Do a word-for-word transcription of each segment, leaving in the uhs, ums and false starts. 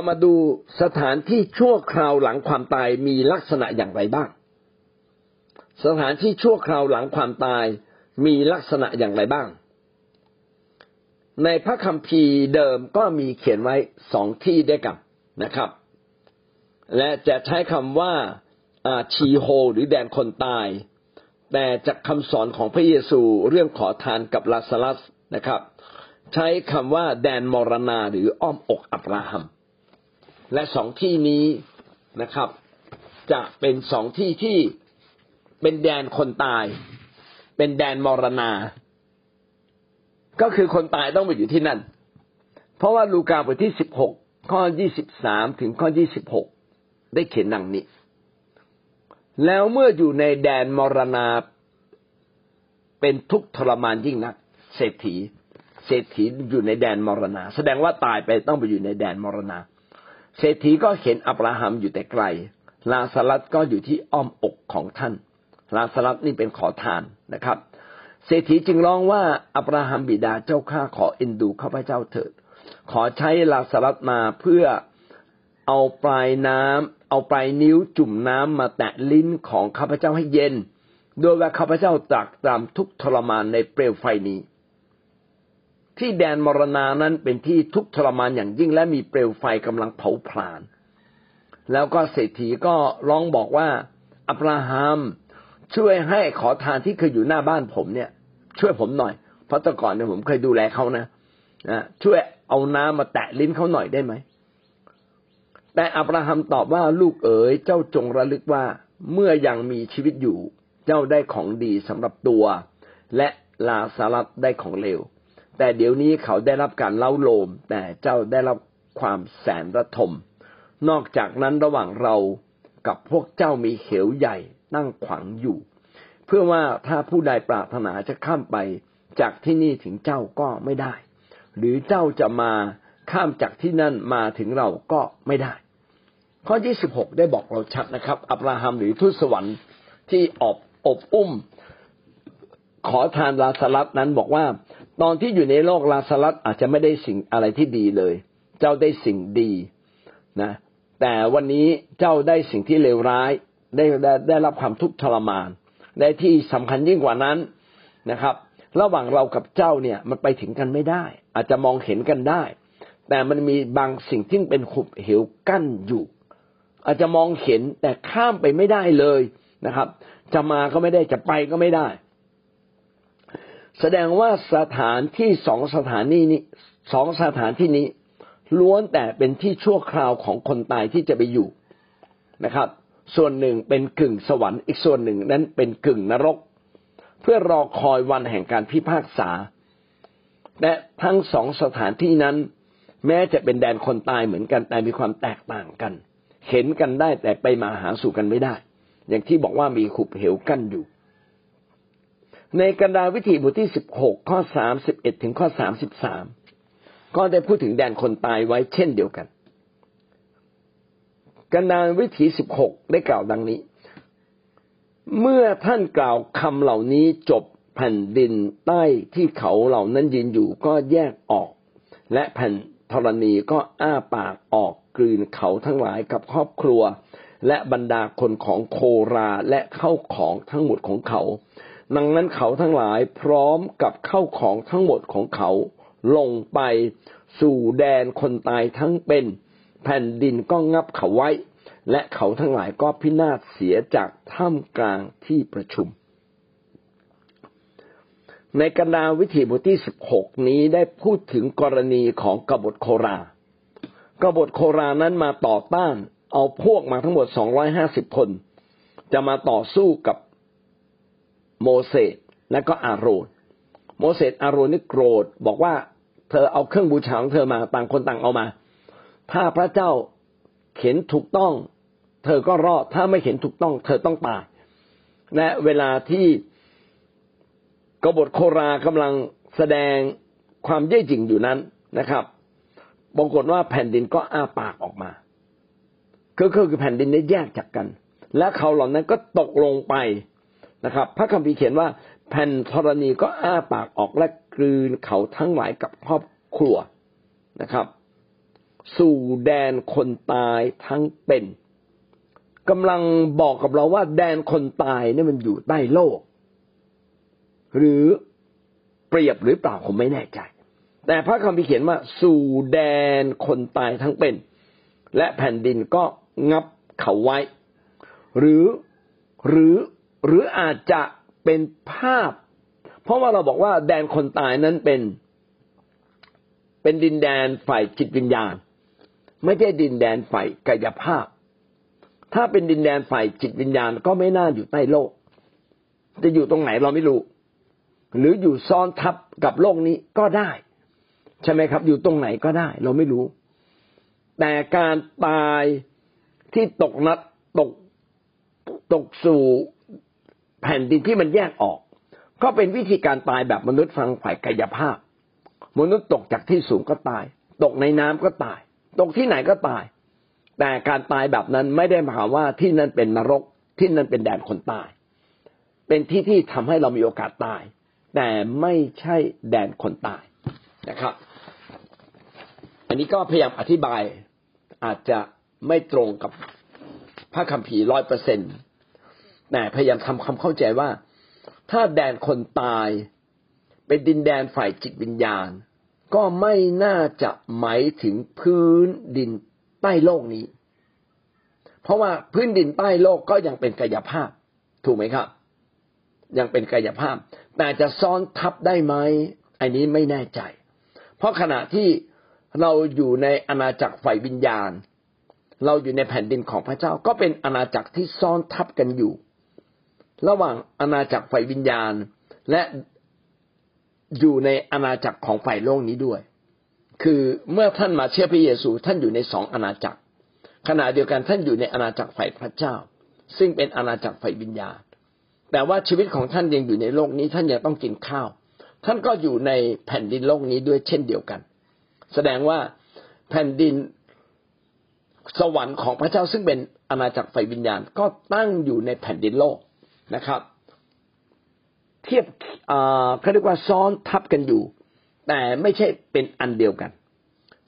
เรามาดูสถานที่ชั่วคราวหลังความตายมีลักษณะอย่างไรบ้างสถานที่ชั่วคราวหลังความตายมีลักษณะอย่างไรบ้างในพระคัมภีร์เดิมก็มีเขียนไว้สองที่ด้วยกันนะครับและจะใช้คำว่าชีโฮหรือแดนคนตายแต่จากคำสอนของพระเยซูเรื่องขอทานกับลาซารัสนะครับใช้คำว่าแดนมรณาหรืออ้อมอกอับราฮัมและสองที่นี้นะครับจะเป็นสองที่ที่เป็นแดนคนตายเป็นแดนมรณาก็คือคนตายต้องไปอยู่ที่นั่นเพราะว่าลูกาบทที่สิบหกข้อยี่สิบสามถึงข้อยี่สิบหกได้เขียนดังนี้แล้วเมื่ออยู่ในแดนมรณาเป็นทุกข์ทรมานยิ่งนักเศรษฐีเศรษฐีอยู่ในแดนมรณาแสดงว่าตายไปต้องไปอยู่ในแดนมรณาเศรษฐีก็เห็นอับราฮัมอยู่แต่ไกลลาซารัสก็อยู่ที่อ้อมอกของท่านลาซารัสนี่เป็นขอทานนะครับเศรษฐีจึงร้องว่าอับราฮัมบิดาเจ้าข้าขอเอ็นดูข้าพเจ้าเถิดขอใช้ลาซารัสมาเพื่อเอาปลายน้ำเอาปลายนิ้วจุ่มน้ำมาแตะลิ้นของข้าพเจ้าให้เย็นโดยว่าข้าพเจ้าตรากตรำทุกทรมานในเปลวไฟนี้ที่แดนมรณานั้นเป็นที่ทุกทรมานอย่างยิ่งและมีเปลวไฟกำลังเผาผลาญแล้วก็เศรษฐีก็ร้องบอกว่าอับราฮัมช่วยให้ขอทานที่เคยอยู่หน้าบ้านผมเนี่ยช่วยผมหน่อยเพราะแต่ก่อนเนี่ยผมเคยดูแลเขานะนะช่วยเอาน้ำมาแตะลิ้นเขาหน่อยได้ไหมแต่อับราฮัมตอบว่าลูกเอ๋ยเจ้าจงระลึกว่าเมื่อยังมีชีวิตอยู่เจ้าได้ของดีสำหรับตัวและลาซารัสได้ของเลวแต่เดี๋ยวนี้เขาได้รับการเล้าโลมแต่เจ้าได้รับความแสนระทมนอกจากนั้นระหว่างเรากับพวกเจ้ามีเหวใหญ่นั่งขวางอยู่เพื่อว่าถ้าผู้ใดปรารถนาจะข้ามไปจากที่นี่ถึงเจ้าก็ไม่ได้หรือเจ้าจะมาข้ามจากที่นั่นมาถึงเราก็ไม่ได้ข้อที่สิบหกได้บอกเราชัดนะครับอับราฮัมหรือทูตสวรรค์ที่อบอบอุ้มขอทานลาซารัสนั้นบอกว่าตอนที่อยู่ในโลกลาซารัสอาจจะไม่ได้สิ่งอะไรที่ดีเลยเจ้าได้สิ่งดีนะแต่วันนี้เจ้าได้สิ่งที่เลวร้ายได้ได้ได้รับความทุกข์ทรมานและที่สำคัญยิ่งกว่านั้นนะครับระหว่างเรากับเจ้าเนี่ยมันไปถึงกันไม่ได้อาจจะมองเห็นกันได้แต่มันมีบางสิ่งที่เป็นขุบเหวกั้นอยู่อาจจะมองเห็นแต่ข้ามไปไม่ได้เลยนะครับจะมาก็ไม่ได้จะไปก็ไม่ได้แสดงว่าสถานที่สองสถานที่นี้สองสถานที่นี้ล้วนแต่เป็นที่ชั่วคราวของคนตายที่จะไปอยู่นะครับส่วนหนึ่งเป็นกึ่งสวรรค์อีกส่วนหนึ่งนั้นเป็นกึ่งนรกเพื่อรอคอยวันแห่งการพิพากษาและทั้งสองสถานที่นั้นแม้จะเป็นแดนคนตายเหมือนกันแต่มีความแตกต่างกันเห็นกันได้แต่ไปมาหาสู่กันไม่ได้อย่างที่บอกว่ามีขุบเหวกั้นอยู่ในกันดารวิถีบทที่สิบหกข้อสามสิบเอ็ดถึงข้อสามสิบสามก็ได้พูดถึงแดนคนตายไว้เช่นเดียวกันกันดารวิถีสิบหกได้กล่าวดังนี้เมื่อท่านกล่าวคำเหล่านี้จบแผ่นดินใต้ที่เขาเหล่านั้นยืนอยู่ก็แยกออกและแผ่นธรณีก็อ้าปากออกกลืนเขาทั้งหลายกับครอบครัวและบรรดาคนของโคราและเข้าของทั้งหมดของเขาดังนั้นเขาทั้งหลายพร้อมกับเข้าของทั้งหมดของเขาลงไปสู่แดนคนตายทั้งเป็นแผ่นดินก็งับเขาไว้และเขาทั้งหลายก็พินาศเสียจากท่ามกลางที่ประชุมในกันดารวิถีบทที่สิบหกนี้ได้พูดถึงกรณีของกบฏโครากบฏโครานั้นมาต่อต้านเอาพวกมาทั้งหมดสองร้อยห้าสิบคนจะมาต่อสู้กับโมเสสและก็อาโรนโมเสสอาโรนนี่โกรธบอกว่าเธอเอาเครื่องบูชาของเธอมาต่างคนต่างเอามาถ้าพระเจ้าเห็นถูกต้องเธอก็รอดถ้าไม่เห็นถูกต้องเธอต้องตายและเวลาที่กบฏโครากำลังแสดงความเย่อหยิ่งอยู่นั้นนะครับปรากฏว่าแผ่นดินก็อ้าปากออกมาก็คือแผ่นดินได้แยกจากกันและเขาเหล่านั้นก็ตกลงไปนะครับพระคัมภีร์เขียนว่าแผ่นธรณีก็อ้าปากออกและกลืนเขาทั้งหลายกับครอบครัวนะครับ สู่แดนคนตายทั้งเป็นกำลังบอกกับเราว่าแดนคนตายเนี่ยมันอยู่ใต้โลกหรือเปรียบหรือเปล่าผมไม่แน่ใจแต่พระคัมภีร์เขียนว่าสู่แดนคนตายทั้งเป็นและแผ่นดินก็งับเขาไว้หรือหรือหรืออาจจะเป็นภาพเพราะว่าเราบอกว่าแดนคนตายนั้นเป็นเป็นดินแดนฝ่ายจิตวิญญาณไม่ใช่ดินแดนฝ่ายกายภาพถ้าเป็นดินแดนฝ่ายจิตวิญญาณก็ไม่น่าอยู่ใต้โลกจะอยู่ตรงไหนเราไม่รู้หรืออยู่ซ้อนทับกับโลกนี้ก็ได้ใช่ไหมครับอยู่ตรงไหนก็ได้เราไม่รู้แต่การตายที่ตกนัดตกตกสู่แผ่นดินที่มันแยกออกก็เป็นวิธีการตายแบบมนุษย์ทางฝ่ายกายภาพมนุษย์ตกจากที่สูงก็ตายตกในน้ำก็ตายตกที่ไหนก็ตายแต่การตายแบบนั้นไม่ได้หมายว่าที่นั่นเป็นนรกที่นั่นเป็นแดนคนตายเป็นที่ที่ทำให้เรามีโอกาสตายแต่ไม่ใช่แดนคนตายนะครับอันนี้ก็พยายามอธิบายอาจจะไม่ตรงกับพระคัมภีร์ ร้อยเปอร์เซ็นต์ แต่พยายามทำความเข้าใจว่าถ้าแดนคนตายเป็นดินแดนฝ่ายจิตวิญญาณก็ไม่น่าจะหมายถึงพื้นดินใต้โลกนี้เพราะว่าพื้นดินใต้โลกก็ยังเป็นกายภาพถูกไหมครับยังเป็นกายภาพแต่จะซ้อนทับได้ไหมอันนี้ไม่แน่ใจเพราะขณะที่เราอยู่ในอาณาจักรฝ่ายวิญญาณเราอยู่ในแผ่นดินของพระเจ้าก็เป็นอาณาจักรที่ซ้อนทับกันอยู่ระหว่างอาณาจักรฝ่ายวิญญาณและอยู่ในอาณาจักรของฝ่ายโลกนี้ด้วยคือเมื่อท่านมาเชื่อพระเยซูท่านอยู่ในสองอาณาจักรขณะเดียวกันท่านอยู่ในอาณาจักรฝ่ายพระเจ้าซึ่งเป็นอาณาจักรฝ่ายวิญญาณแต่ว่าชีวิตของท่านยังอยู่ในโลกนี้ท่านยังต้องกินข้าวท่านก็อยู่ในแผ่นดินโลกนี้ด้วยเช่นเดียวกันแสดงว่าแผ่นดินสวรรค์ของพระเจ้าซึ่งเป็นอาณาจักรฝ่ายวิญญาณก็ตั้งอยู่ในแผ่นดินโลกนะครับเทียบเขาเรียกว่าซ้อนทับกันอยู่แต่ไม่ใช่เป็นอันเดียวกัน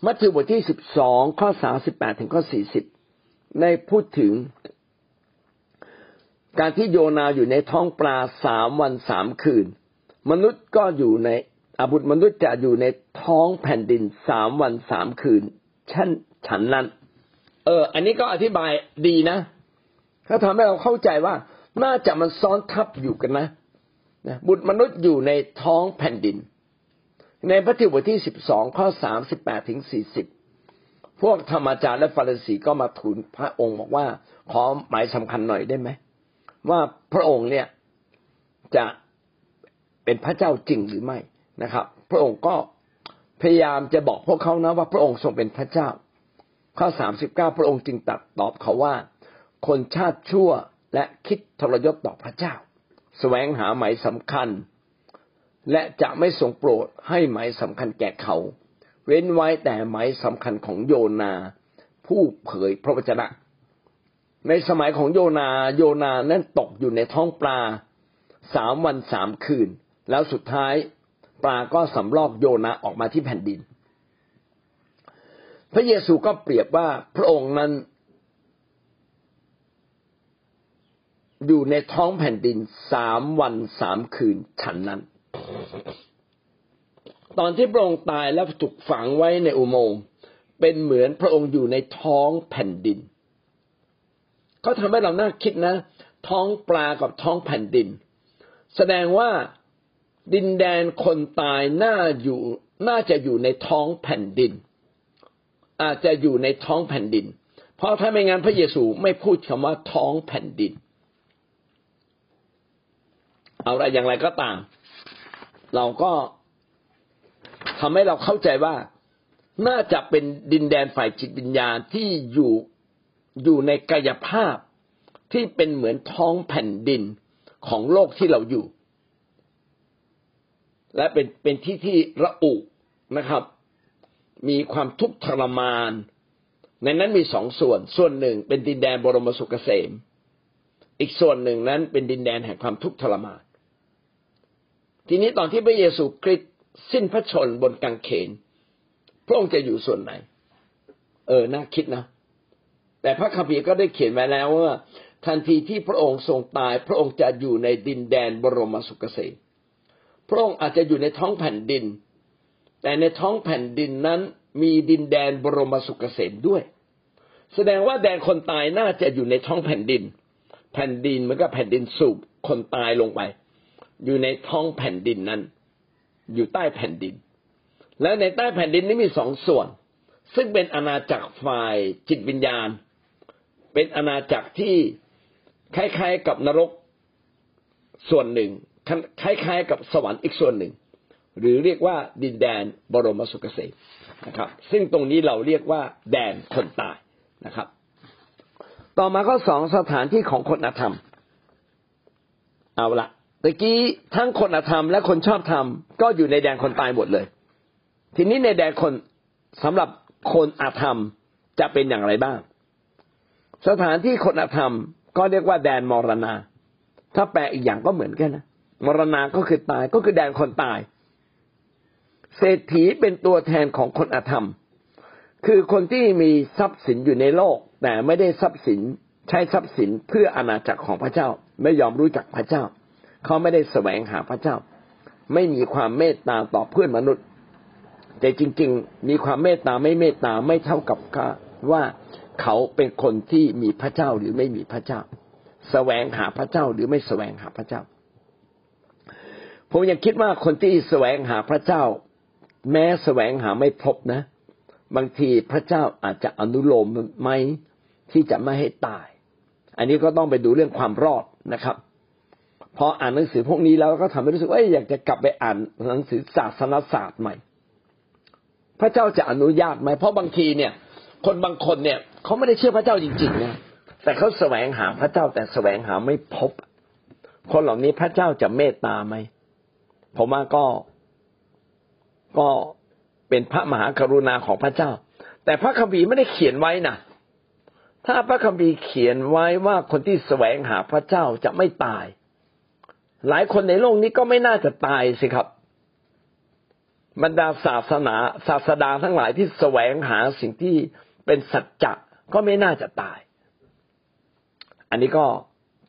มัทธิวบทที่สิบสองข้อสามสิบแปดถึงข้อสี่สิบได้พูดถึงการที่โยนาอยู่ในท้องปลาสามวันสามคืนมนุษย์ก็อยู่ในอาบุตรมนุษย์จะอยู่ในท้องแผ่นดินสามวันสามคืนฉันฉันนั้นเอออันนี้ก็อธิบายดีนะเขาทำให้เราเข้าใจว่าน่าจะมันซ้อนทับอยู่กันนะบุตรมนุษย์อยู่ในท้องแผ่นดินในพระทิวบทที่สิบสองข้อสามสิบแปดถึงสี่สิบพวกธรรมจารย์และฟาริสีก็มาทูลพระองค์บอกว่าขอหมายสำคัญหน่อยได้ไหมว่าพระองค์เนี่ยจะเป็นพระเจ้าจริงหรือไม่นะครับพระองค์ก็พยายามจะบอกพวกเขานะว่าพระองค์ทรงเป็นพระเจ้าข้อสามสิบเก้าพระองค์จึงตรัสตอบเขาว่าคนชาติชั่วและคิดทรยศต่อพระเจ้าแสวงหาหมายสำคัญและจะไม่ทรงโปรดให้หมายสำคัญแก่เขาเว้นไว้แต่หมายสำคัญของโยนาผู้เผยพระวจนะในสมัยของโยนาโยนานั้นตกอยู่ในท้องปลาสามวันสามคืนแล้วสุดท้ายปลาก็สำลอกโยนาออกมาที่แผ่นดินพระเยซูก็เปรียบว่าพระองค์นั้นอยู่ในท้องแผ่นดินสามวันสามคืนฉันนั้นตอนที่พระองค์ตายแล้วถูกฝังไว้ในอุโมงค์เป็นเหมือนพระองค์อยู่ในท้องแผ่นดินก็ทำให้เราน่าคิดนะท้องปลากับท้องแผ่นดินแสดงว่าดินแดนคนตายน่าอยู่น่าจะอยู่ในท้องแผ่นดินอาจจะอยู่ในท้องแผ่นดินเพราะถ้าไม่งั้นพระเยซูไม่พูดคำว่าท้องแผ่นดินเอาละอย่างไรก็ตามเราก็ทำให้เราเข้าใจว่าน่าจะเป็นดินแดนฝ่ายจิตวิญญาณที่อยู่อยู่ในกายภาพที่เป็นเหมือนท้องแผ่นดินของโลกที่เราอยู่และเป็นเป็นที่ที่ระอุนะครับมีความทุกข์ทรมานในนั้นมีสองส่วนส่วนหนึ่งเป็นดินแดนบรมสุขเกษมอีกส่วนหนึ่งนั้นเป็นดินแดนแห่งความทุกข์ทรมานทีนี้ตอนที่พระเยซูคริสต์สิ้นพระชนม์บนกางเขนพระองค์จะอยู่ส่วนไหน เออน่าคิดนะแต่พระคัมภีร์ก็ได้เขียนไว้แล้วว่าทันทีที่พระองค์ทรงตายพระองค์จะอยู่ในดินแดนบรมสุขเกษมพระองค์อาจจะอยู่ในท้องแผ่นดินแต่ในท้องแผ่นดินนั้นมีดินแดนบรมสุขเกษมด้วยแสดงว่าแดนคนตายน่าจะอยู่ในท้องแผ่นดินแผ่นดินมันก็แผ่นดินสูบคนตายลงไปอยู่ในท้องแผ่นดินนั้นอยู่ใต้แผ่นดินและในใต้แผ่นดินนี้มีสองส่วนซึ่งเป็นอาณาจักรฝ่ายจิตวิญญาณเป็นอาณาจักรที่คล้ายๆกับนรกส่วนหนึ่งคล้ายๆกับสวรรค์อีกส่วนหนึ่งหรือเรียกว่าดินแดนบรมสุขเกษมนะครับซึ่งตรงนี้เราเรียกว่าแดนคนตายนะครับต่อมาข้อสองสถานที่ของคนอธรรมเอาละตะกี้ทั้งคนอธรรมและคนชอบธรรมก็อยู่ในแดนคนตายหมดเลยทีนี้ในแดนคนสำหรับคนอธรรมจะเป็นอย่างไรบ้างสถานที่คนอธรรมก็เรียกว่าแดนมรณะถ้าแปลอีกอย่างก็เหมือนกันนะมรณะก็คือตายก็คือแดนคนตายเศรษฐีเป็นตัวแทนของคนอธรรมคือคนที่มีทรัพย์สินอยู่ในโลกแต่ไม่ได้ทรัพย์สินใช้ทรัพย์สินเพื่ออาณาจักรของพระเจ้าไม่ยอมรู้จักพระเจ้าเขาไม่ได้แสวงหาพระเจ้าไม่มีความเมตตาต่อเพื่อนมนุษย์แต่จริงๆมีความเมตตาไม่เมตตาไม่เท่ากับว่าเขาเป็นคนที่มีพระเจ้าหรือไม่มีพระเจ้าแสวงหาพระเจ้าหรือไม่แสวงหาพระเจ้าผมยังคิดว่าคนที่แสวงหาพระเจ้าแม้แสวงหาไม่พบนะบางทีพระเจ้าอาจจะอนุโลมไหมที่จะไม่ให้ตายอันนี้ก็ต้องไปดูเรื่องความรอดนะครับพออ่านหนังสือพวกนี้แล้วก็ทำให้รู้สึกว่าอยากจะกลับไปอ่านหนังสือศาสนศาสตร์ใหม่พระเจ้าจะอนุญาตไหมเพราะบางทีเนี่ยคนบางคนเนี่ยเขาไม่ได้เชื่อพระเจ้าจริงๆนะแต่เขาแสวงหาพระเจ้าแต่แสวงหาไม่พบคนเหล่านี้พระเจ้าจะเมตตาไหมผมว่าก็ก็เป็นพระมหากรุณาของพระเจ้าแต่พระคัมภีร์ไม่ได้เขียนไว้นะถ้าพระคัมภีร์เขียนไว้ว่าคนที่แสวงหาพระเจ้าจะไม่ตายหลายคนในโลกนี้ก็ไม่น่าจะตายสิครับบรรดาศาสนาศาสดาทั้งหลายที่แสวงหาสิ่งที่เป็นสัจจะก็ไม่น่าจะตายอันนี้ก็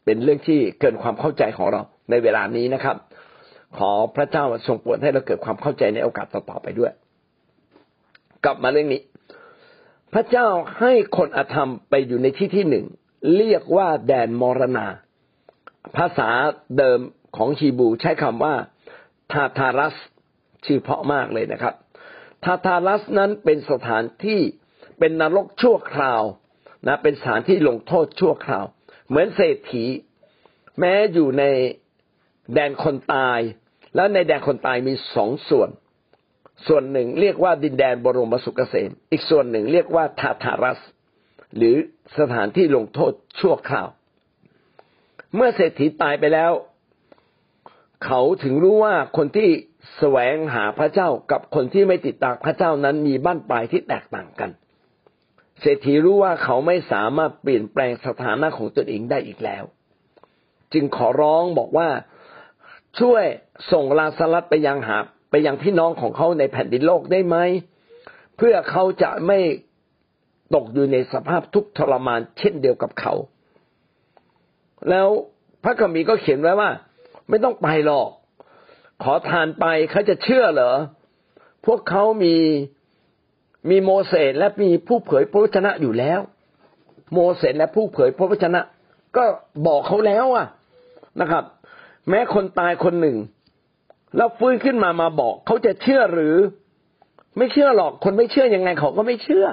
เป็นเรื่องที่เกินความเข้าใจของเราในเวลานี้นะครับขอพระเจ้าทรงโปรดให้เราเกิดความเข้าใจในโอกาสต่อๆไปด้วยกลับมาเรื่องนี้พระเจ้าให้คนอธรรมไปอยู่ในที่ที่หนึ่งเรียกว่าแดนมรณะภาษาเดิมของฮีบรูใช้คำว่าทาทารัสชื่อเพราะมากเลยนะครับทาทารัสนั้นเป็นสถานที่เป็นนรกชั่วคราวนะเป็นสถานที่ลงโทษชั่วคราวเหมือนเศรษฐีแม้อยู่ในแดนคนตายแล้วในแดนคนตายมีสองส่วนส่วนหนึ่งเรียกว่าดินแดนบรมสุขเกษมอีกส่วนหนึ่งเรียกว่าทาทารัสหรือสถานที่ลงโทษชั่วคราวเมื่อเศรษฐีตายไปแล้วเขาถึงรู้ว่าคนที่แสวงหาพระเจ้ากับคนที่ไม่ติดตามพระเจ้านั้นมีบ้านปลายที่แตกต่างกันเศรษฐีรู้ว่าเขาไม่สามารถเปลี่ยนแปลงสถานะของตนเองได้อีกแล้วจึงขอร้องบอกว่าช่วยส่งลาซารัสไปยังหาไปยังพี่น้องของเขาในแผ่นดินโลกได้ไหมเพื่อเขาจะไม่ตกอยู่ในสภาพทุกข์ทรมานเช่นเดียวกับเขาแล้วพระคัมภีร์ก็เขียนไว้ว่าไม่ต้องไปหรอกขอทานไปเขาจะเชื่อเหรอพวกเขามีมีโมเสสและมีผู้เผยพระวจนะอยู่แล้วโมเสสและผู้เผยพระวจนะก็บอกเขาแล้วอ่ะนะครับแม้คนตายคนหนึ่งแล้วฟื้นขึ้นมามาบอกเขาจะเชื่อหรือไม่เชื่อหรอกคนไม่เชื่อยังไงเขาก็ไม่เชื่อ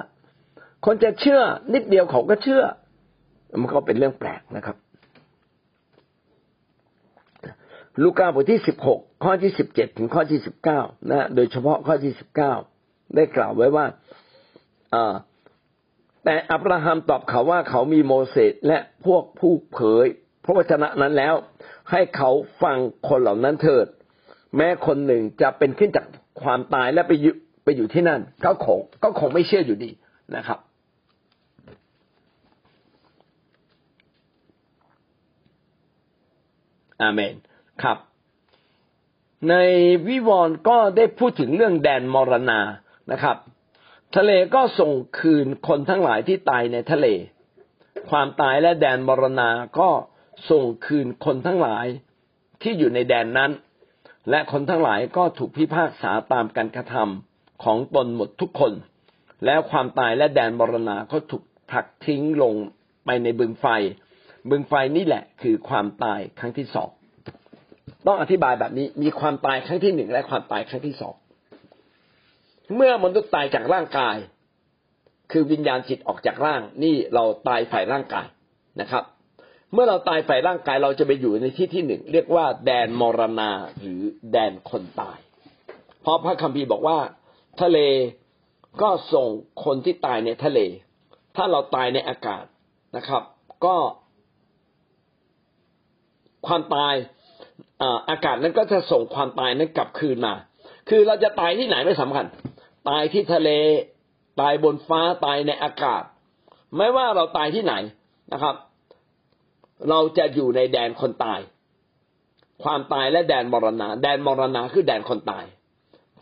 คนจะเชื่อนิดเดียวเขาก็เชื่อมันก็เป็นเรื่องแปลกนะครับลูกาบทที่สิบหกข้อที่สิบเจ็ดถึงข้อที่สิบเก้านะโดยเฉพาะข้อที่สิบเก้าได้กล่าวไว้ว่าอ่าแต่อับราฮัมตอบเขาว่าเขามีโมเสสและพวกผู้เผยพระวจนะนั้นแล้วให้เขาฟังคนเหล่านั้นเถิดแม้คนหนึ่งจะเป็นขึ้นจากความตายและไปอยู่ไปอยู่ที่นั่นเขาคงก็คงไม่เชื่ออยู่ดีนะครับอาเมนครับในวิวรณ์ก็ได้พูดถึงเรื่องแดนมรณะนะครับ ทะเลก็ส่งคืนคนทั้งหลายที่ตายในทะเลความตายและแดนมรณะก็ส่งคืนคนทั้งหลายที่อยู่ในแดนนั้นและคนทั้งหลายก็ถูกพิพากษาตามการกระทำของตนหมดทุกคนแล้วความตายและแดนมรณะก็ถูกผลักทิ้งลงไปในบึงไฟบึงไฟนี่แหละคือความตายครั้งที่สองต้องอธิบายแบบนี้มีความตายครั้งที่หนึ่งและความตายครั้งที่สองเมื่อมนุษย์ตายจากร่างกายคือวิญญาณจิตออกจากร่างนี่เราตายฝ่ายร่างกายนะครับเมื่อเราตายฝ่ายร่างกายเราจะไปอยู่ในที่ที่หนึ่งเรียกว่าแดนมรณะหรือแดนคนตายเพราะพระคัมภีร์บอกว่าทะเลก็ส่งคนที่ตายในทะเลถ้าเราตายในอากาศนะครับก็ความตายอากาศนั้นก็จะส่งความตายนั้นกลับคืนมาคือเราจะตายที่ไหนไม่สำคัญตายที่ทะเลตายบนฟ้าตายในอากาศไม่ว่าเราตายที่ไหนนะครับเราจะอยู่ในแดนคนตายความตายและแดนมรณะแดนมรณะคือแดนคนตาย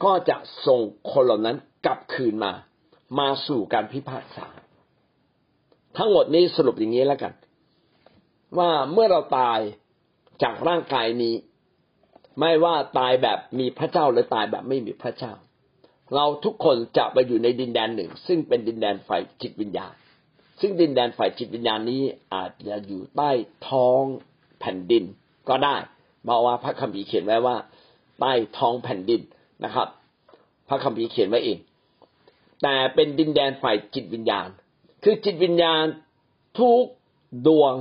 ก็จะส่งคนเหล่านั้นกลับคืนมามาสู่การพิพากษาทั้งหมดนี้สรุปอย่างนี้แล้วกันว่าเมื่อเราตายจากร่างกายนี้ไม่ว่าตายแบบมีพระเจ้าหรือตายแบบไม่มีพระเจ้าเราทุกคนจะไปอยู่ในดินแดนหนึ่งซึ่งเป็นดินแดนฝ่ายจิตวิญญาณซึ่งดินแดนฝ่ายจิตวิญญาณนี้อาจจะอยู่ใต้ท้องแผ่นดินก็ได้เพราะว่าพระคัมภีร์เขียนไว้ว่าใต้ท้องแผ่นดินนะครับพระคัมภีร์เขียนไว้เองแต่เป็นดินแดนฝ่ายจิตวิญญาณคือจิตวิญญาณทุกดวง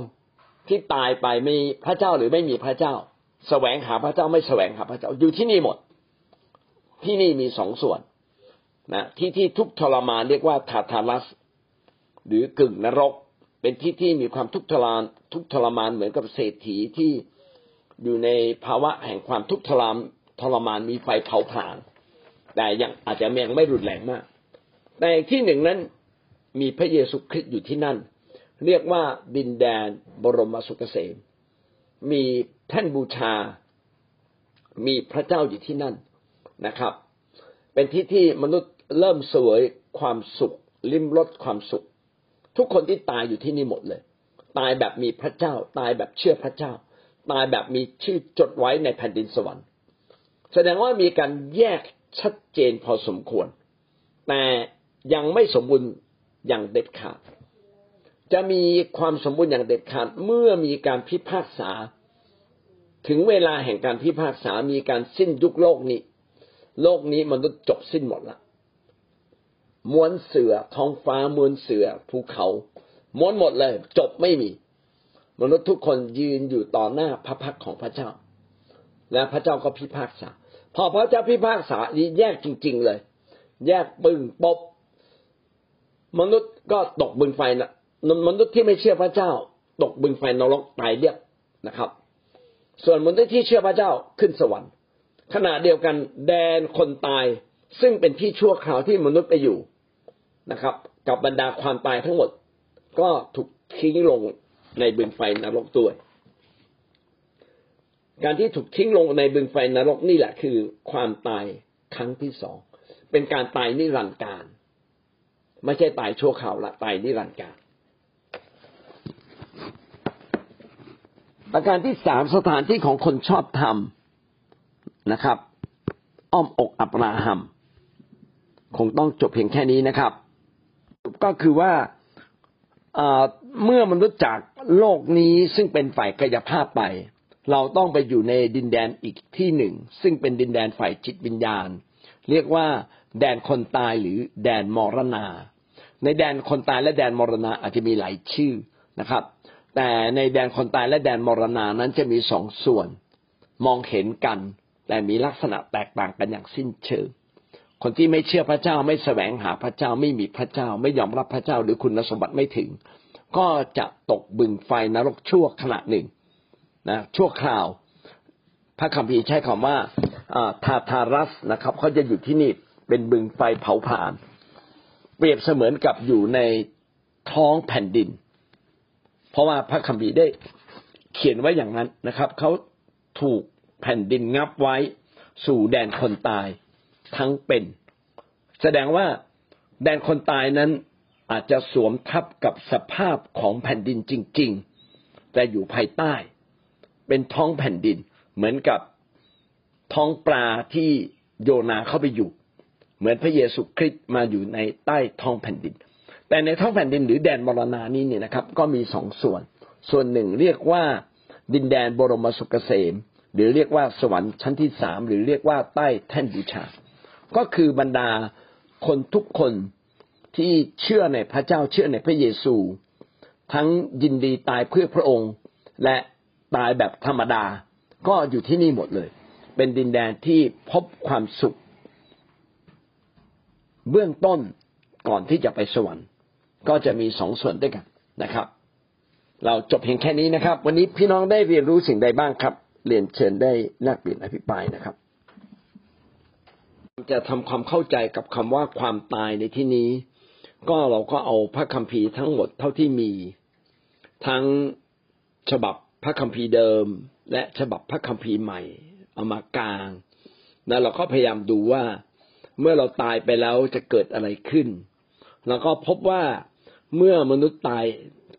ที่ตายไปมีพระเจ้าหรือไม่มีพระเจ้าแสวงหาพระเจ้าไม่แสวงหาพระเจ้าอยู่ที่นี่หมดที่นี่มีสองส่วนนะที่ที่ทุกข์ทรมานเรียกว่าทาทารัสหรือกึ่งนรกเป็นที่ที่มีความทุกข์ทรมานทุกข์ทรมานเหมือนกับเศรษฐีที่อยู่ในภาวะแห่งความทุกข์ทรมานทรมานมีไฟเผาผลาญแต่ยังอาจจะยังไม่รุนแรงมากแต่ที่หนึ่งนั้นมีพระเยซูคริสต์อยู่ที่นั่นเรียกว่าดินแดนบรมสุขเกษมมีแท่นบูชามีพระเจ้าอยู่ที่นั่นนะครับเป็นที่ที่มนุษย์เริ่มเสวยความสุขลิ้มรสความสุขทุกคนที่ตายอยู่ที่นี่หมดเลยตายแบบมีพระเจ้าตายแบบเชื่อพระเจ้าตายแบบมีชื่อจดไว้ในแผ่นดินสวรรค์แสดงว่ามีการแยกชัดเจนพอสมควรแต่ยังไม่สมบูรณ์อย่างเด็ดขาดจะมีความสมบูรณ์อย่างเด็ดขาดเมื่อมีการพิพากษาถึงเวลาแห่งการพิพากษามีการสิ้นยุคโลกนี้โลกนี้มนุษย์จบสิ้นหมดละม้วนเสือท้องฟ้าม้วนเสือภูเขาม้วนหมดเลยจบไม่มีมนุษย์ทุกคนยืนอยู่ต่อหน้าพระพักของพระเจ้าและพระเจ้าก็พิพากษาพอพระเจ้าพิพากษานี้แยกจริงๆเลยแยกปึ้งปบมนุษย์ก็ตกบึงไฟนะมนุษย์ที่ไม่เชื่อพระเจ้าตกบึงไฟนรกตายเรียบนะครับส่วนมนุษย์ที่เชื่อพระเจ้าขึ้นสวรรค์ขณะเดียวกันแดนคนตายซึ่งเป็นที่ชั่วคราวที่มนุษย์ไปอยู่นะครับกับบรรดาความตายทั้งหมดก็ถูกทิ้งลงในบึงไฟนรกด้วยการที่ถูกทิ้งลงในบึงไฟนรกนี่แหละคือความตายครั้งที่สองเป็นการตายนิรันดร์การไม่ใช่ตายชั่วคราวละตายนิรันดร์การประการที่สามสถานที่ของคนชอบธรรมนะครับอ้อมอกอับราฮัมคงต้องจบเพียงแค่นี้นะครับก็คือว่าเมื่อมนุษย์จากโลกนี้ซึ่งเป็นฝ่ายกายภาพไปเราต้องไปอยู่ในดินแดนอีกที่หนึ่งซึ่งเป็นดินแดนฝ่ายจิตวิญญาณเรียกว่าแดนคนตายหรือแดนมรณะในแดนคนตายและแดนมรณะอาจจะมีหลายชื่อนะครับแต่ในแดนคนตายและแดนมรณะนั้นจะมีสองส่วนมองเห็นกันแต่มีลักษณะแตกต่างกันอย่างสิ้นเชิงคนที่ไม่เชื่อพระเจ้าไม่แสวงหาพระเจ้าไม่มีพระเจ้าไม่ยอมรับพระเจ้าหรือคุณสมบัติไม่ถึงก็จะตกบึงไฟนรกชั่วขณะหนึ่งนะชั่วคราวพระคัมภีร์ใช้คำว่าทาทารัสนะครับเขาจะอยู่ที่นี่เป็นบึงไฟเผาผลาญเปรียบเสมือนกับอยู่ในท้องแผ่นดินเพราะว่าพระคัมภีร์ได้เขียนไว้อย่างนั้นนะครับเขาถูกแผ่นดินงับไว้สู่แดนคนตายทั้งเป็นแสดงว่า แดนคนตายนั้นอาจจะสวมทับกับสภาพของแผ่นดินจริงๆแต่อยู่ภายใต้เป็นท้องแผ่นดินเหมือนกับท้องปลาที่โยนาเข้าไปอยู่เหมือนพระเยซูคริสต์มาอยู่ในใต้ท้องแผ่นดินแต่ในท้องแผ่นดินหรือแดนมรณานี้เนี่ยนะครับก็มีสองส่วนส่วนหนึ่งเรียกว่าดินแดนบรมสุขเกษมหรือเรียกว่าสวรรค์ชั้นที่สามหรือเรียกว่าใต้แท่นบูชาก็คือบรรดาคนทุกคนที่เชื่อในพระเจ้าเชื่อในพระเยซูทั้งยินดีตายเพื่อพระองค์และตายแบบธรรมดาก็อยู่ที่นี่หมดเลยเป็นดินแดนที่พบความสุขเบื้องต้นก่อนที่จะไปสวรรค์ก็จะมีสองส่วนด้วยกันนะครับเราจบเพียงแค่นี้นะครับวันนี้พี่น้องได้เรียนรู้สิ่งใดบ้างครับเรียนเชิญได้แลกเปลี่ยนอภิปรายนะครับจะทำความเข้าใจกับคำว่าความตายในที่นี้ก็เราก็เอาพระคัมภีร์ทั้งหมดเท่าที่มีทั้งฉบับพระคัมภีร์เดิมและฉบับพระคัมภีร์ใหม่เอามากลางแล้วเราก็พยายามดูว่าเมื่อเราตายไปแล้วจะเกิดอะไรขึ้นแล้วก็พบว่าเมื่อมนุษย์ตาย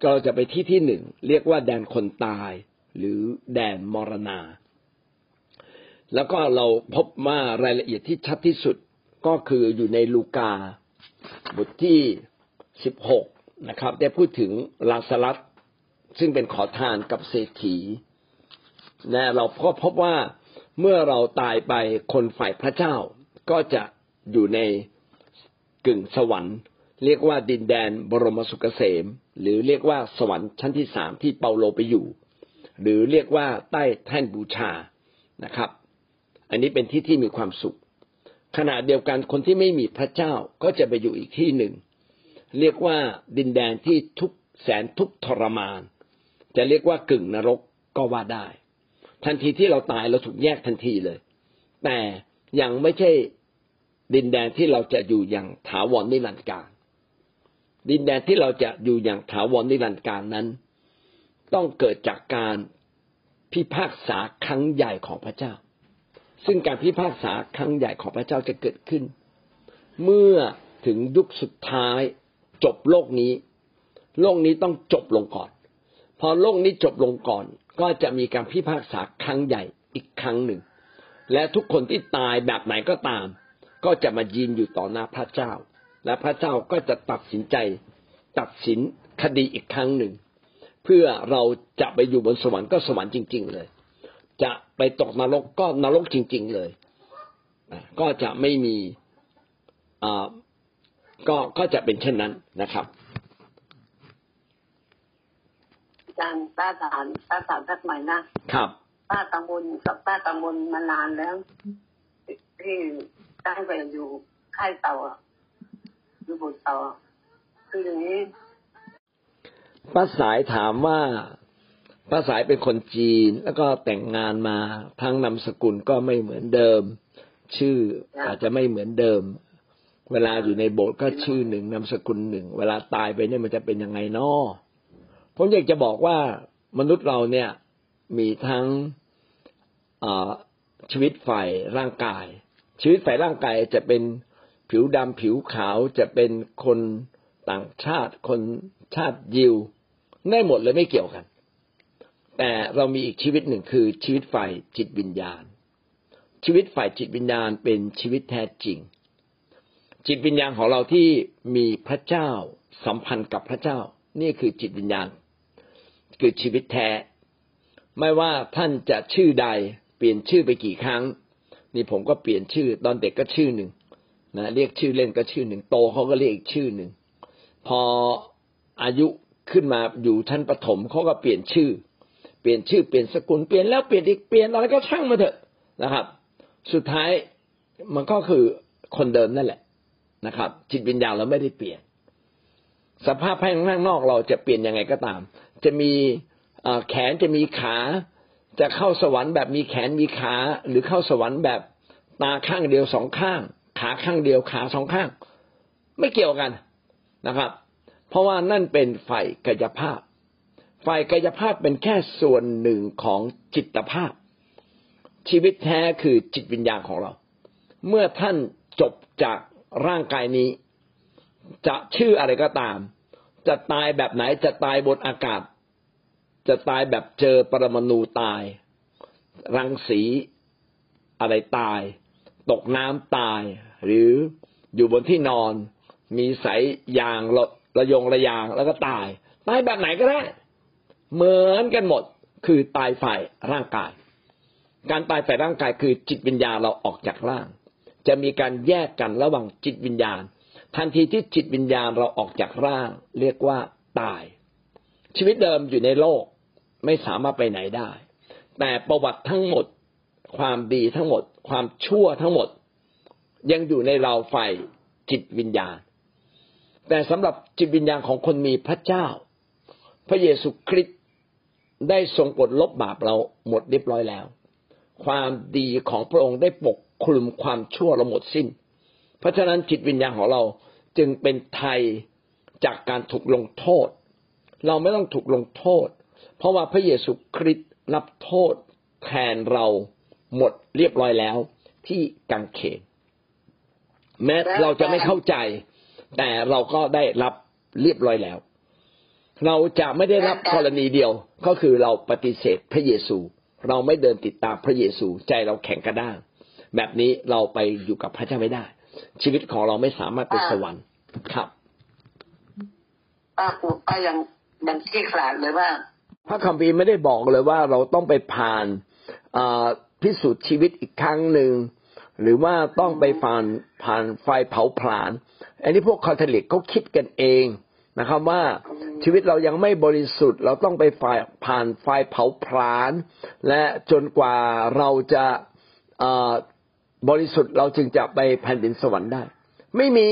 เราจะไปที่ที่หนึ่งเรียกว่าแดนคนตายหรือแดนมรณาแล้วก็เราพบว่ารายละเอียดที่ชัดที่สุดก็คืออยู่ในลูกาบทที่สิบหกนะครับได้พูดถึงลาซารัสซึ่งเป็นขอทานกับเศรษฐีและเราก็พบว่าเมื่อเราตายไปคนฝ่ายพระเจ้าก็จะอยู่ในกึ่งสวรรค์เรียกว่าดินแดนบรมสุขเกษมหรือเรียกว่าสวรรค์ชั้นที่สามที่เปาโลไปอยู่หรือเรียกว่าใต้แท่นบูชานะครับอันนี้เป็นที่ที่มีความสุขขณะเดียวกันคนที่ไม่มีพระเจ้าก็จะไปอยู่อีกที่หนึ่งเรียกว่าดินแดนที่ทุกแสนทุกทรมานจะเรียกว่ากึ่งนรกก็ว่าได้ทันทีที่เราตายเราถูกแยกทันทีเลยแต่ยังไม่ใช่ดินแดนที่เราจะอยู่อย่างถาวรนิรันดร์กาลดินแดนที่เราจะอยู่อย่างถาวรนิรันดร์กาลนั้นต้องเกิดจากการพิพากษาครั้งใหญ่ของพระเจ้าซึ่งการพิพากษาครั้งใหญ่ของพระเจ้าจะเกิดขึ้นเมื่อถึงยุคสุดท้ายจบโลกนี้โลกนี้ต้องจบลงก่อนพอโลกนี้จบลงก่อนก็จะมีการพิพากษาครั้งใหญ่อีกครั้งหนึ่งและทุกคนที่ตายแบบไหนก็ตามก็จะมายืนอยู่ต่อหน้าพระเจ้าและพระเจ้าก็จะตัดสินใจตัดสินคดีอีกครั้งหนึ่งเพื่อเราจะไปอยู่บนสวรรค์ก็สวรรค์จริงๆเลยจะไปตกนรกก็นรกจริงๆเลยก็จะไม่มีอ่าก็ก็จะเป็นเช่นนั้นนะครับอาจารย์ป้าสารป้าสารทักใหม่นะครับป้ากังวลกับป้ากังวลมานานแล้วที่ได้ไปอยู่ค่ายเตาอยู่บนเตาคืออย่างนี้ป้าสายถามว่าป้าสายเป็นคนจีนแล้วก็แต่งงานมาทั้งนามสกุลก็ไม่เหมือนเดิมชื่ออาจจะไม่เหมือนเดิมเวลาอยู่ในโบสถ์ก็ชื่อหนึ่งนามสกุลหนึ่งเวลาตายไปเนี่ยมันจะเป็นยังไงน้อผมอยากจะบอกว่ามนุษย์เราเนี่ยมีทั้งชีวิตฝ่ายร่างกายชีวิตฝ่ายร่างกายจะเป็นผิวดำผิวขาวจะเป็นคนต่างชาติคนชาติยิวได้หมดเลยไม่เกี่ยวกันแต่เรามีอีกชีวิตหนึ่งคือชีวิตฝ่ายจิตวิญญาณชีวิตฝ่ายจิตวิญญาณเป็นชีวิตแท้จริงจิตวิญญาณของเราที่มีพระเจ้าสัมพันธ์กับพระเจ้านี่คือจิตวิญญาณคือชีวิตแท้ไม่ว่าท่านจะชื่อใดเปลี่ยนชื่อไปกี่ครั้งนี่ผมก็เปลี่ยนชื่อตอนเด็กก็ชื่อหนึ่งนะเรียกชื่อเล่นก็ชื่อหนึ่งโตเขาก็เรียกอีกชื่อหนึ่งพออายุขึ้นมาอยู่ชั้นประถมเขาก็เปลี่ยนชื่อเปลี่ยนชื่อเปลี่ยนสกุลเปลี่ยนแล้วเปลี่ยนอีกเปลี่ยนอะไรก็ช่างมาเถอะนะครับสุดท้ายมันก็คือคนเดิมนั่นแหละนะครับจิตวิญญาณเราไม่ได้เปลี่ยนสภาพภายนอกเราจะเปลี่ยนยังไงก็ตามจะมีแขนจะมีขาจะเข้าสวรรค์แบบมีแขนมีขาหรือเข้าสวรรค์แบบตาข้างเดียวสองข้างขาข้างเดียวขาสองข้างไม่เกี่ยวกันนะครับเพราะว่านั่นเป็นฝ่ายกายภาพฝ่ายกายภาพเป็นแค่ส่วนหนึ่งของจิตภาพชีวิตแท้คือจิตวิญญาณของเราเมื่อท่านจบจากร่างกายนี้ จะชื่ออะไรก็ตามจะตายแบบไหนจะตายบนอากาศจะตายแบบเจอปรมาณูตายรังสีอะไรตายตกน้ำตายหรืออยู่บนที่นอนมีสายยางระยงระยางแล้วก็ตายตายแบบไหนก็ได้เหมือนกันหมดคือตายฝ่ายร่างกายการตายฝ่ายร่างกายคือจิตวิญญาณเราออกจากร่างจะมีการแยกกันระหว่างจิตวิญญาณทันทีที่จิตวิญญาณเราออกจากร่างเรียกว่าตายชีวิตเดิมอยู่ในโลกไม่สามารถไปไหนได้แต่ประวัติทั้งหมดความดีทั้งหมดความชั่วทั้งหมดยังอยู่ในเราฝ่ายจิตวิญญาณแต่สำหรับจิตวิญญาณของคนมีพระเจ้าพระเยซูคริสต์ได้ทรงปลดลบบาปเราหมดเรียบร้อยแล้วความดีของพระองค์ได้ปกคลุมความชั่วเราหมดสิ้นเพราะฉะนั้นจิตวิญญาณของเราจึงเป็นไทยจากการถูกลงโทษเราไม่ต้องถูกลงโทษเพราะว่าพระเยซูคริสต์รับโทษแทนเราหมดเรียบร้อยแล้วที่กางเขนแม้เราจะไม่เข้าใจแต่เราก็ได้รับเรียบร้อยแล้วเราจะไม่ได้รับกรณีเดียวก็คือเราปฏิเสธพระเยซูเราไม่เดินติดตามพระเยซูใจเราแข็งกระด้างแบบนี้เราไปอยู่กับพระเจ้าไม่ได้ชีวิตของเราไม่สามารถไปสวรรค์ครับป้าปู่ป้ายังยังขี้ขลาดเลยว่าพระคัมภีร์ไม่ได้บอกเลยว่าเราต้องไปผ่านพิสูจน์ชีวิตอีกครั้งหนึ่งหรือว่าต้องไปผ่านผ่านไฟเผาผลาญอันนี้พวกคาทอลิกเขาคิดกันเองนะครับว่าชีวิตเรายังไม่บริสุทธิ์เราต้องไปฝ่ายผ่านไฟเผาผลาญและจนกว่าเราจะบริสุทธิ์เราจึงจะไปแผ่นดินสวรรค์ได้ไม่มี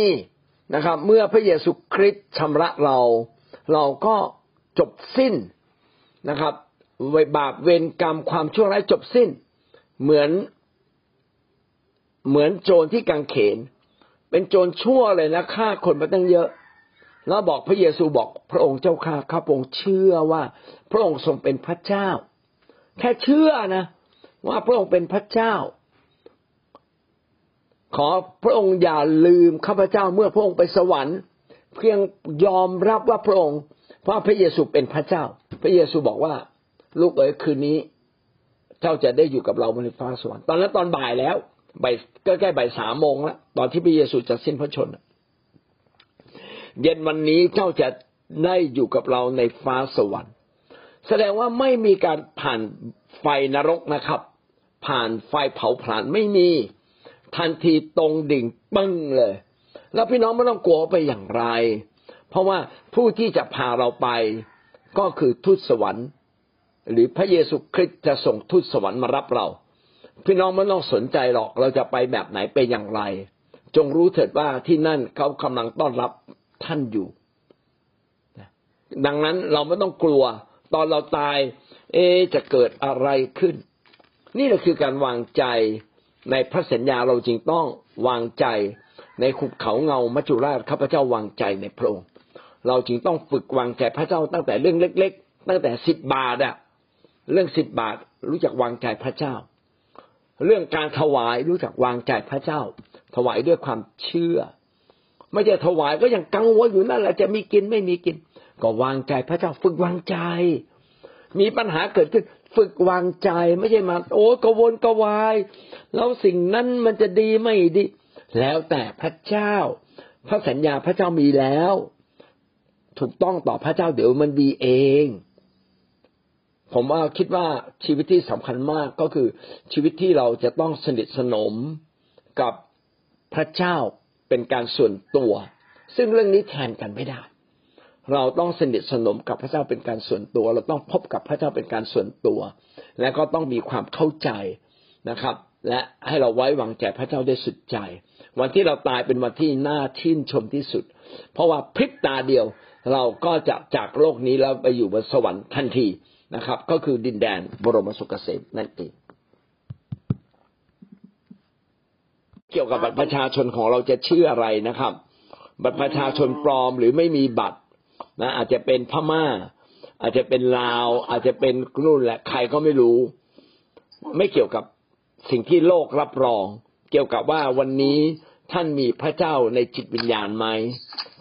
นะครับเมื่อพระเยซูคริสต์ชำระเราเราก็จบสิ้นนะครับบาปเวรกรรมความชั่วร้ายจบสิ้นเหมือนเหมือนโจรที่กางเขนเป็นโจรชั่วเลยนะฆ่าคนมาตั้งเยอะแล้วบอกพระเยซูบอกพระองค์เจ้าข้าข้าพระองค์เชื่อว่าพระองค์ทรงเป็นพระเจ้าแค่เชื่อนะว่าพระองค์เป็นพระเจ้าขอพระองค์อย่าลืมข้าพเจ้าเมื่อพระองค์ไปสวรรค์เพียงยอมรับว่าพระองค์ว่าพระเยซูเป็นพระเจ้าพระเยซูบอกว่าลูกเอ๋ยคืนนี้เจ้าจะได้อยู่กับเราบนฟ้าสวรรค์ตอนนั้นตอนบ่ายแล้วบ่ายก็ใกล้บ่ายสามโมงแล้วตอนที่พระเยซูจะสิ้นพระชนม์เย็นวันนี้เจ้าจะได้อยู่กับเราในฟ้าสวรรค์แสดงว่าไม่มีการผ่านไฟนรกนะครับผ่านไฟเผาผลาญไม่มีทันทีตรงดิ่งปึ้งเลยแล้วพี่น้องไม่ต้องกลัวไปอย่างไรเพราะว่าผู้ที่จะพาเราไปก็คือทูตสวรรค์หรือพระเยซูคริสต์จะส่งทูตสวรรค์มารับเราพี่น้องไม่ต้องสนใจหรอกเราจะไปแบบไหนไปอย่างไรจงรู้เถิดว่าที่นั่นเขากำลังต้อนรับท่านอยู่ดังนั้นเราไม่ต้องกลัวตอนเราตายเอ๊ะจะเกิดอะไรขึ้นนี่แหละคือการวางใจในพระสัญญาเราจรึงต้องวางใจในขุบเขาเงามัจจุราชข้าพเจ้าวางใจในพระองค์เราจึงต้องฝึกวางใจพระเจ้าตั้งแต่เรื่องเล็กๆตั้งแต่สิบบาทอะเรื่องสิบบาทรู้จักวางใจพระเจ้าเรื่องการถวายรู้จักวางใจพระเจ้าถวายด้วยความเชื่อไม่จะถวายก็ยังกังวลอยู่นั่นแหละจะมีกินไม่มีกินก็วางใจพระเจ้าฝึกวางใจมีปัญหาเกิดขึ้นฝึกวางใจไม่ใช่มาโอ้กังวลกังวายแล้วสิ่งนั้นมันจะดีไม่ดีแล้วแต่พระเจ้าพระสัญญาพระเจ้ามีแล้วถูกต้องต่อพระเจ้าเดี๋ยวมันดีเองผมว่าคิดว่าชีวิตที่สำคัญมากก็คือชีวิตที่เราจะต้องสนิทสนมกับพระเจ้าเป็นการส่วนตัวซึ่งเรื่องนี้แทนกันไม่ได้เราต้องสนิทสนมกับพระเจ้าเป็นการส่วนตัวเราต้องพบกับพระเจ้าเป็นการส่วนตัวและก็ต้องมีความเข้าใจนะครับและให้เราไว้วางใจพระเจ้าได้สุดใจวันที่เราตายเป็นวันที่น่าชื่นชมที่สุดเพราะว่าพริบตาเดียวเราก็จะจากโลกนี้แล้วไปอยู่บนสวรรค์ทันทีนะครับก็คือดินแดนบรมสุขเกษมนั่นเองเกี่ยวกับบัตรประชาชนของเราจะชื่ออะไรนะครับบัตรประชาชนปลอมหรือไม่มีบัตรนะอาจจะเป็นพม่าอาจจะเป็นลาวอาจจะเป็นนู่นแหละใครก็ไม่รู้ไม่เกี่ยวกับสิ่งที่โลกรับรองเกี่ยวกับว่าวันนี้ ท่านมีพระเจ้าในจิตวิญญาณไหม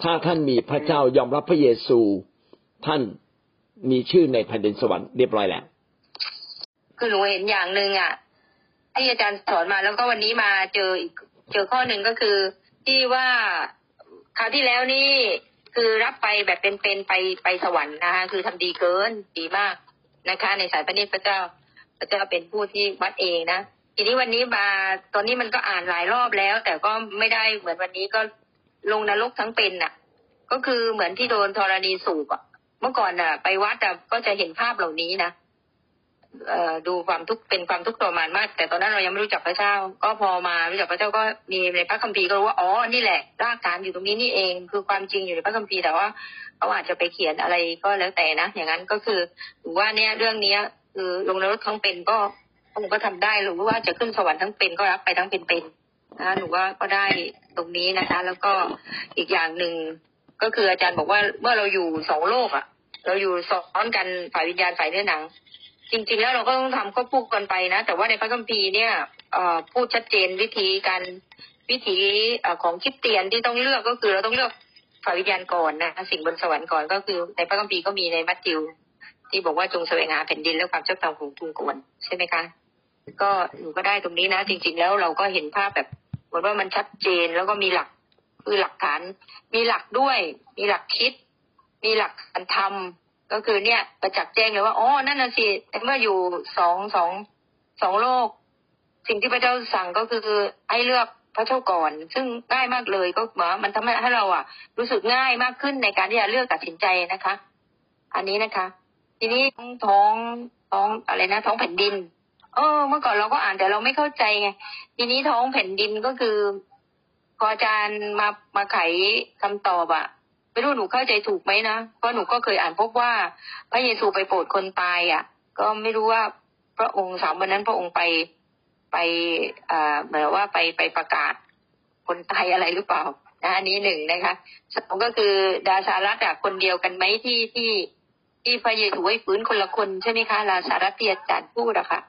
ถ้าท่านมีพระเจ้ายอมรับพระเยซูท่านมีชื่อในแผ่นดินสวรรค์เรียบร้อยแล้วคือหนูเห็นอย่างนึงอ่ะที่อาจารย์สอนมาแล้วก็วันนี้มาเจออีกเจอข้อหนึ่งก็คือที่ว่าคราวที่แล้วนี่คือรับไปแบบเป็นๆไปไปสวรรค์นะคะคือทำดีเกินดีมากนะคะในสายพระเนตรพระเจ้าพระเจ้าเป็นผู้ที่วัดเองนะทีนี้วันนี้มาตอนนี้มันก็อ่านหลายรอบแล้วแต่ก็ไม่ได้เหมือนวันนี้ก็ลงนรกทั้งเป็นน่ะก็คือเหมือนที่โดนธรณีสูบอ่ะเมื่อก่อนน่ะไปวัดอ่ะก็จะเห็นภาพเหล่านี้นะเอ่อดูความทุกข์เป็นความทุกข์ทรมานมากแต่ตอนนั้นเรายังไม่รู้จักพระเจ้าก็พอมารู้จักพระเจ้าก็มีในพระคัมภีร์ก็รู้ว่าอ๋อนี่แหละรากฐานอยู่ตรงนี้นี่เองคือความจริงอยู่ในพระคัมภีร์แต่ว่าเขาอาจจะไปเขียนอะไรก็แล้วแต่นะอย่างนั้นก็คือถือว่าเนี่ยเรื่องนี้คือลงนรกทั้งเป็นก็หนูก็ทำได้หรือว่าจะขึ้นสวรรค์ทั้งเป็นก็รับไปทั้งเป็นๆนะหนูว่าก็ได้ตรงนี้นะคะแล้วก็อีกอย่างหนึ่งก็คืออาจารย์บอกว่าเมื่อเราอยู่สองโลกอ่ะเราอยู่ซ้อนกันฝ่ายวิญญาณฝ่ายเนื้อหนังจริงๆแล้วเราก็ต้องทำก็พูดกันไปนะแต่ว่าในพระคัมภีร์เนี่ยพูดชัดเจนวิธีการวิธีของคริสเตียนที่ต้องเลือกก็คือเราต้องเลือกฝ่ายวิญญาณก่อนนะสิ่งบนสวรรค์ก่อนก็คือในพระคัมภีร์ก็มีในมัทธิวที่บอกว่าจงแสวงหาแผ่นดินและความชอบธรรมของคุณก่อนใช่ไหมคะก็หนูก็ได้ตรงนี้นะจริงๆแล้วเราก็เห็นภาพแบบเหมือนว่ามันชัดเจนแล้วก็มีหลักคือหลักฐานมีหลักด้วยมีหลักคิดมีหลักการทำก็คือเนี่ยประจักษ์แจ้งเลยว่าอ๋อนั่นน่ะสิเมื่ออยู่สองสองสองโลกสิ่งที่พระเจ้าสั่งก็คือให้เลือกพระเจ้าก่อนซึ่งง่ายมากเลยก็เหมือนมันทำให้เราอ่ะรู้สึกง่ายมากขึ้นในการที่จะเลือกตัดสินใจนะคะอันนี้นะคะทีนี้ท้องท้องอะไรนะท้องแผ่นดินเออเมื่อก่อนเราก็อ่านแต่เราไม่เข้าใจไงทีนี้ท้องแผ่นดินก็คือพออาจารย์มามาไขคำตอบอะไม่รู้หนูเข้าใจถูกไหมนะเพราะหนูก็เคยอ่านพบว่าพระเยซูไปโปรดคนตายอะก็ไม่รู้ว่าพระองค์สามวันนั้นพระองค์ไปไปอ่าเหมือนว่าไปไปประกาศคนตายอะไรหรือเปล่านะอันนี้หนึ่งนะคะสองก็คือดาซารัสอะคนเดียวกันไหมที่ที่ที่พระเยซูให้ฟื้นคนละคนใช่ไหมคะดาซารัสที่อาจารย์พูดอะค่ะ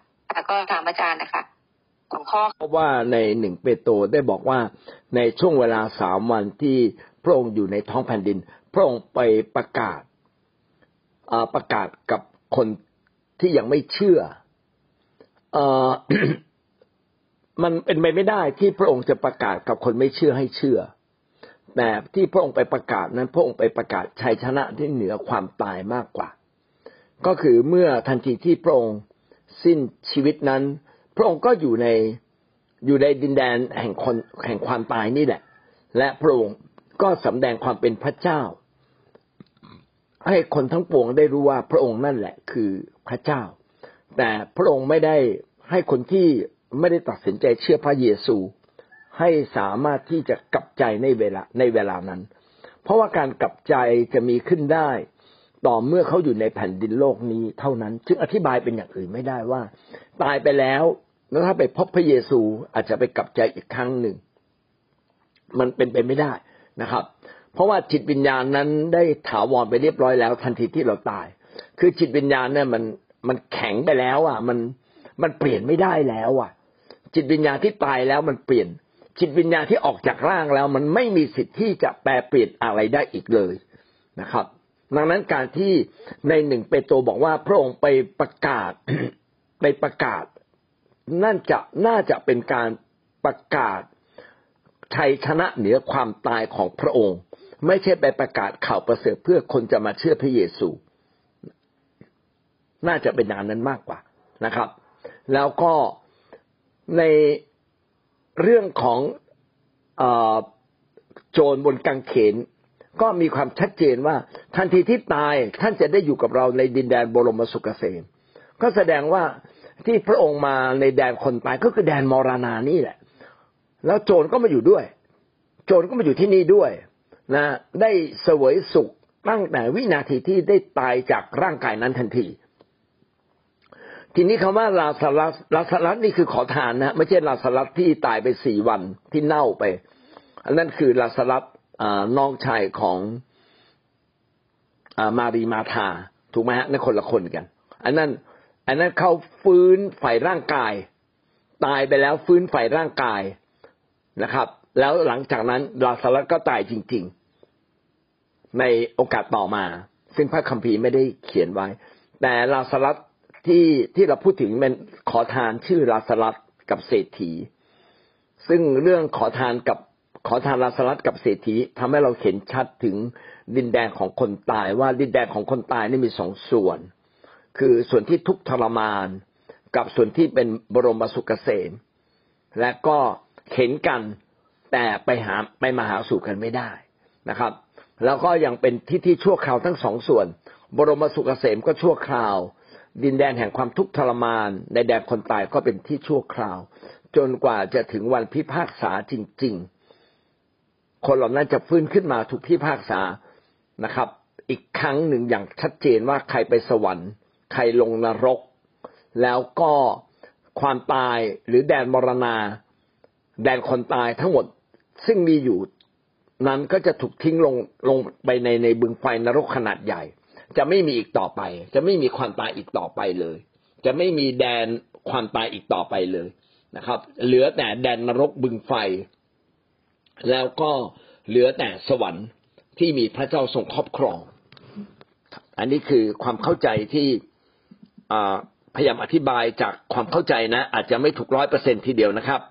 ก็ถามอาจารย์นะคะของข้อเพราะว่าในหนึ่งเปโตรได้บอกว่าในช่วงเวลาสามวันที่พระองค์อยู่ในท้องแผ่นดินพระองค์ไปประกาศประกาศกับคนที่ยังไม่เชื่อ มันเป็นไปไม่ได้ที่พระองค์จะประกาศกับคนไม่เชื่อให้เชื่อแต่ที่พระองค์ไปประกาศนั้นพระองค์ไปประกาศชัยชนะที่เหนือความตายมากกว่าก็คือเมื่อทันทีที่พระองค์สิ้นชีวิตนั้นพระองค์ก็อยู่ในอยู่ในดินแดนแห่งคนแห่งความตายนี่แหละและพระองค์ก็สำแดงความเป็นพระเจ้าให้คนทั้งปวงได้รู้ว่าพระองค์นั่นแหละคือพระเจ้าแต่พระองค์ไม่ได้ให้คนที่ไม่ได้ตัดสินใจเชื่อพระเยซูให้สามารถที่จะกลับใจในเวลาในเวลานั้นเพราะว่าการกลับใจจะมีขึ้นได้ต่อเมื่อเขาอยู่ในแผ่นดินโลกนี้เท่านั้นจึงอธิบายเป็นอย่างอื่นไม่ได้ว่าตายไปแล้วแล้วถ้าไปพบพระเยซูอาจจะไปกลับใจอีกครั้งหนึ่งมันเป็นไปไม่ได้นะครับเพราะว่าจิตวิญญาณนั้นได้ถาวรไปเรียบร้อยแล้วทันทีที่เราตายคือจิตวิญญาณเนี่ยมันมันแข็งไปแล้วอ่ะมันมันเปลี่ยนไม่ได้แล้วอ่ะจิตวิญญาณที่ตายแล้วมันเปลี่ยนจิตวิญญาณที่ออกจากร่างแล้วมันไม่มีสิทธิ์ที่จะแปรเปลี่ยนอะไรได้อีกเลยนะครับดังนั้นการที่ในหนึ่งเปโตรบอกว่าพระองค์ไปประกาศไปประกาศนั่นจะน่าจะเป็นการประกาศชัยชนะเหนือความตายของพระองค์ไม่ใช่ไปประกาศข่าวประเสริฐเพื่อคนจะมาเชื่อพระเยซูน่าจะเป็นอย่างนั้นมากกว่านะครับแล้วก็ในเรื่องของเอ่อโจรบนกางเขนก็มีความชัดเจนว่าทันทีที่ตายท่านจะได้อยู่กับเราในดินแดนบรมสุขเกษมก็แสดงว่าที่พระองค์มาในแดนคนตายก็คือแดนมรณานี่แหละแล้วโจรก็มาอยู่ด้วยโจรก็มาอยู่ที่นี่ด้วยนะได้เสวยสุขตั้งแต่วินาทีที่ได้ตายจากร่างกายนั้นทันทีทีนี้คำว่าลาซารัสลาซารัสนี่คือขอทานนะไม่ใช่ลาซารัสที่ตายไปสี่วันที่เน่าไปอันนั้นคือลาซารัสน้องชายของมารีมาธาถูกไหมฮะนั่นคนละคนกันอันนั้นอันนั้นเขาฟื้นฝ่ายร่างกายตายไปแล้วฟื้นฝ่ายร่างกายนะครับ แล้วหลังจากนั้นลาซารัสก็ตายจริงๆในโอกาสต่อมาซึ่งพระคัมภีร์ไม่ได้เขียนไว้แต่ลาซารัสที่ที่เราพูดถึงเป็นขอทานชื่อลาซารัสกับเศรษฐีซึ่งเรื่องขอทานกับขอทานลาซารัสกับเศรษฐีทำให้เราเห็นชัดถึงดินแดนของคนตายว่าดินแดนของคนตายนี่มีสองส่วนคือส่วนที่ทุกข์ทรมานกับส่วนที่เป็นบรมสุขเกษมและก็เห็นกันแต่ไปหาไปมาหาสู่กันไม่ได้นะครับแล้วก็ยังเป็นที่ที่ชั่วคราวทั้งสองส่วนบรมสุขเกษมก็ชั่วคราวดินแดนแห่งความทุกข์ทรมานในแดนคนตายก็เป็นที่ชั่วคราวจนกว่าจะถึงวันพิพากษาจริงๆคนเหล่านั้นจะฟื้นขึ้นมาถูกพิพากษานะครับอีกครั้งหนึ่งอย่างชัดเจนว่าใครไปสวรรค์ใครลงนรกแล้วก็ความตายหรือแดนมรณาแดนคนตายทั้งหมดซึ่งมีอยู่นั้นก็จะถูกทิ้งลงลงไปในในบึงไฟนรกขนาดใหญ่จะไม่มีอีกต่อไปจะไม่มีความตายอีกต่อไปเลยจะไม่มีแดนความตายอีกต่อไปเลยนะครับเหลือแต่แดนนรกบึงไฟแล้วก็เหลือแต่สวรรค์ที่มีพระเจ้าทรงครอบครองอันนี้คือความเข้าใจที่พยายามอธิบายจากความเข้าใจนะอาจจะไม่ถูก ร้อยเปอร์เซ็นต์ ทีเดียวนะครับ